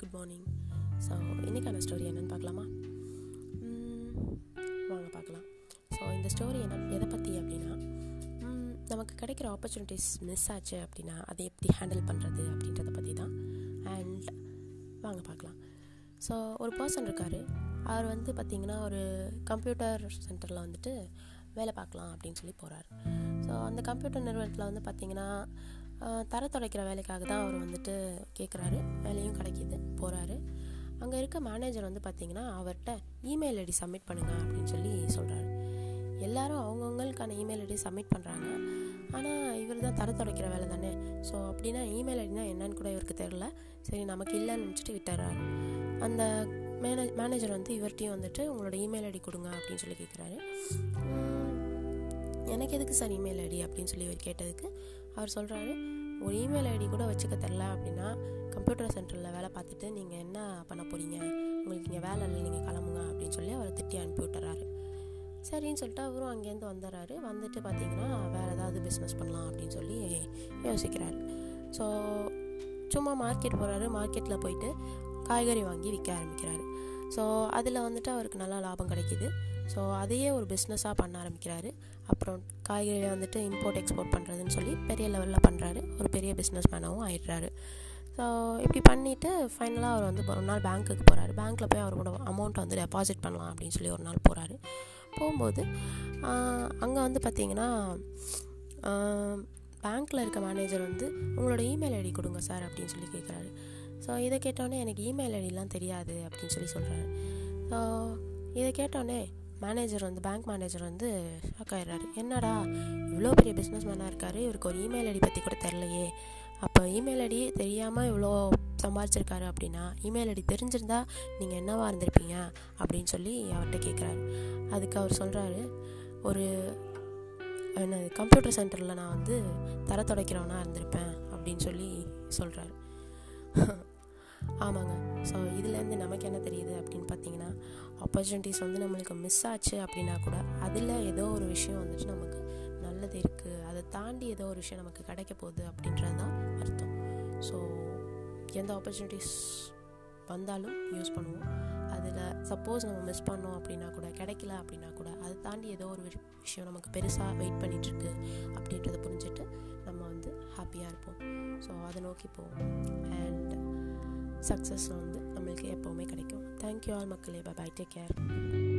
Good morning. So இன்றைக்கான story என்னென்னு பார்க்கலாமா? வாங்க பார்க்கலாம். ஸோ இந்த ஸ்டோரி என்ன, எதை பற்றி அப்படின்னா, நமக்கு கிடைக்கிற ஆப்பர்ச்சுனிட்டிஸ் மிஸ் ஆச்சு அப்படின்னா அதை எப்படி ஹேண்டில் பண்ணுறது அப்படின்றத பற்றி தான். அண்ட் வாங்க பார்க்கலாம். ஸோ ஒரு பர்சன் இருக்கார். அவர் வந்து பார்த்திங்கன்னா ஒரு கம்ப்யூட்டர் சென்டரில் வந்துட்டு வேலை பார்க்கலாம் அப்படின்னு சொல்லி போகிறார். ஸோ அந்த கம்ப்யூட்டர் நிறுவனத்தில் வந்து பார்த்திங்கன்னா தரத்துடைக்கிற வேலைக்காக தான் அவர் வந்துட்டு கேட்குறாரு. வேலையும் கிடைக்கிது, போகிறாரு. அங்கே இருக்க மேனேஜர் வந்து பார்த்திங்கன்னா அவர்கிட்ட இமெயில் ஐடி சப்மிட் பண்ணுங்கள் அப்படின்னு சொல்லி சொல்கிறாரு. எல்லோரும் அவங்கவுங்களுக்கான இமெயில் ஐடி சப்மிட் பண்ணுறாங்க. ஆனால் இவர் தான் தரத்துடைக்கிற வேலை தானே, ஸோ அப்படின்னா இமெயில் ஐடினா என்னன்னு கூட இவருக்கு தெரில. சரி, நமக்கு இல்லைன்னு நினச்சிட்டு விட்டுறாரு. அந்த மேனேஜர் வந்து இவர்கிட்டையும் வந்துட்டு உங்களோட இமெயில் ஐடி கொடுங்க அப்படின்னு சொல்லி கேட்குறாரு. எனக்கு எதுக்கு சார் இமெயில் ஐடி அப்படின்னு சொல்லி இவர் கேட்டதுக்கு அவர் சொல்கிறாரு, ஒரு இமெயில் ஐடி கூட வச்சுக்க தெரில அப்படின்னா கம்ப்யூட்டர் சென்டரில் வேலை பார்த்துட்டு நீங்கள் என்ன பண்ண போகிறீங்க, உங்களுக்கு இங்கே வேலை இல்லை, நீங்கள் கிளம்புங்க அப்படின்னு சொல்லி அவரை திட்டி அனுப்பி விட்டுறாரு. சரின்னு சொல்லிட்டு அவரும் அங்கேருந்து வந்துடுறாரு. வந்துட்டு பார்த்திங்கன்னா வேறு ஏதாவது பிஸ்னஸ் பண்ணலாம் அப்படின்னு சொல்லி யோசிக்கிறாரு. ஸோ சும்மா மார்க்கெட் போகிறாரு. மார்க்கெட்டில் போயிட்டு காய்கறி வாங்கி விற்க ஆரம்பிக்கிறாரு. ஸோ அதில் வந்துட்டு அவருக்கு நல்லா லாபம் கிடைக்கிது. ஸோ அதையே ஒரு பிஸ்னஸாக பண்ண ஆரம்பிக்கிறாரு. அப்புறம் காய்கறியை வந்துட்டு இம்போர்ட் எக்ஸ்போர்ட் பண்ணுறதுன்னு சொல்லி பெரிய லெவலில் பண்ணுறாரு. ஒரு பெரிய பிஸ்னஸ் மேனாகவும் ஆயிடுறாரு. ஸோ இப்படி பண்ணிவிட்டு ஃபைனலாக அவர் வந்து ஒரு நாள் பேங்க்குக்கு போகிறாரு. பேங்க்கில் போய் அவரோட அமௌண்ட் வந்து டெபாசிட் பண்ணலாம் அப்படின்னு சொல்லி ஒரு நாள் போகிறாரு. போகும்போது அங்கே வந்து பார்த்திங்கன்னா பேங்க்கில் இருக்க மேனேஜர் வந்து உங்களோட இமெயில் ஐடி கொடுங்க சார் அப்படின்னு சொல்லி கேட்குறாரு. ஸோ இதை கேட்டோடனே எனக்கு இமெயில் ஐடிலாம் தெரியாது அப்படின்னு சொல்லி சொல்கிறாரு. ஸோ இதை கேட்டோடனே மேனேஜர் வந்து பேங்க் மேனேஜர் வந்து ஷாக் ஆகிடுறாரு. என்னடா, இவ்வளோ பெரிய பிஸ்னஸ் மேனாக இருக்கார், இவருக்கு ஒரு இமெயில் ஐடி பற்றி கூட தெரிலையே. அப்போ இமெயில் ஐடி தெரியாமல் இவ்வளோ சம்பாதிச்சிருக்காரு அப்படின்னா இமெயில் ஐடி தெரிஞ்சிருந்தா நீங்கள் என்னவாக இருந்திருப்பீங்க அப்படின்னு சொல்லி அவர்கிட்ட கேட்குறாரு. அதுக்கு அவர் சொல்கிறாரு, ஒரு என்ன கம்ப்யூட்டர் சென்டரில் நான் வந்து தரத்துடைக்கிறவனாக இருந்திருப்பேன் அப்படின்னு சொல்லி சொல்கிறாரு. ஆமாங்க. ஸோ இதுலேருந்து நமக்கு என்ன தெரியுது அப்படின்னு பார்த்திங்கன்னா, ஆப்பர்ச்சுனிட்டிஸ் வந்து நம்மளுக்கு மிஸ் ஆச்சு அப்படின்னா கூட அதில் ஏதோ ஒரு விஷயம் வந்துட்டு நமக்கு நல்லது இருக்குது, அதை தாண்டி ஏதோ ஒரு விஷயம் நமக்கு கிடைக்க போகுது அப்படின்றது தான் அர்த்தம். ஸோ எந்த ஆப்பர்ச்சுனிட்டிஸ் வந்தாலும் யூஸ் பண்ணுவோம். அதில் சப்போஸ் நம்ம மிஸ் பண்ணோம் அப்படின்னா கூட, கிடைக்கல அப்படின்னா கூட, அதை தாண்டி ஏதோ ஒரு விஷயம் நமக்கு பெருசாக வெயிட் பண்ணிகிட்ருக்கு அப்படின்றத புரிஞ்சுட்டு நம்ம வந்து ஹாப்பியாக இருப்போம். ஸோ அதை நோக்கி போவோம். அண்ட் சக்ஸஸ் வந்து நம்மளுக்கு எப்போவுமே கிடைக்கும். தேங்க்யூ ஆல் மக்களே. Bye bye, take care.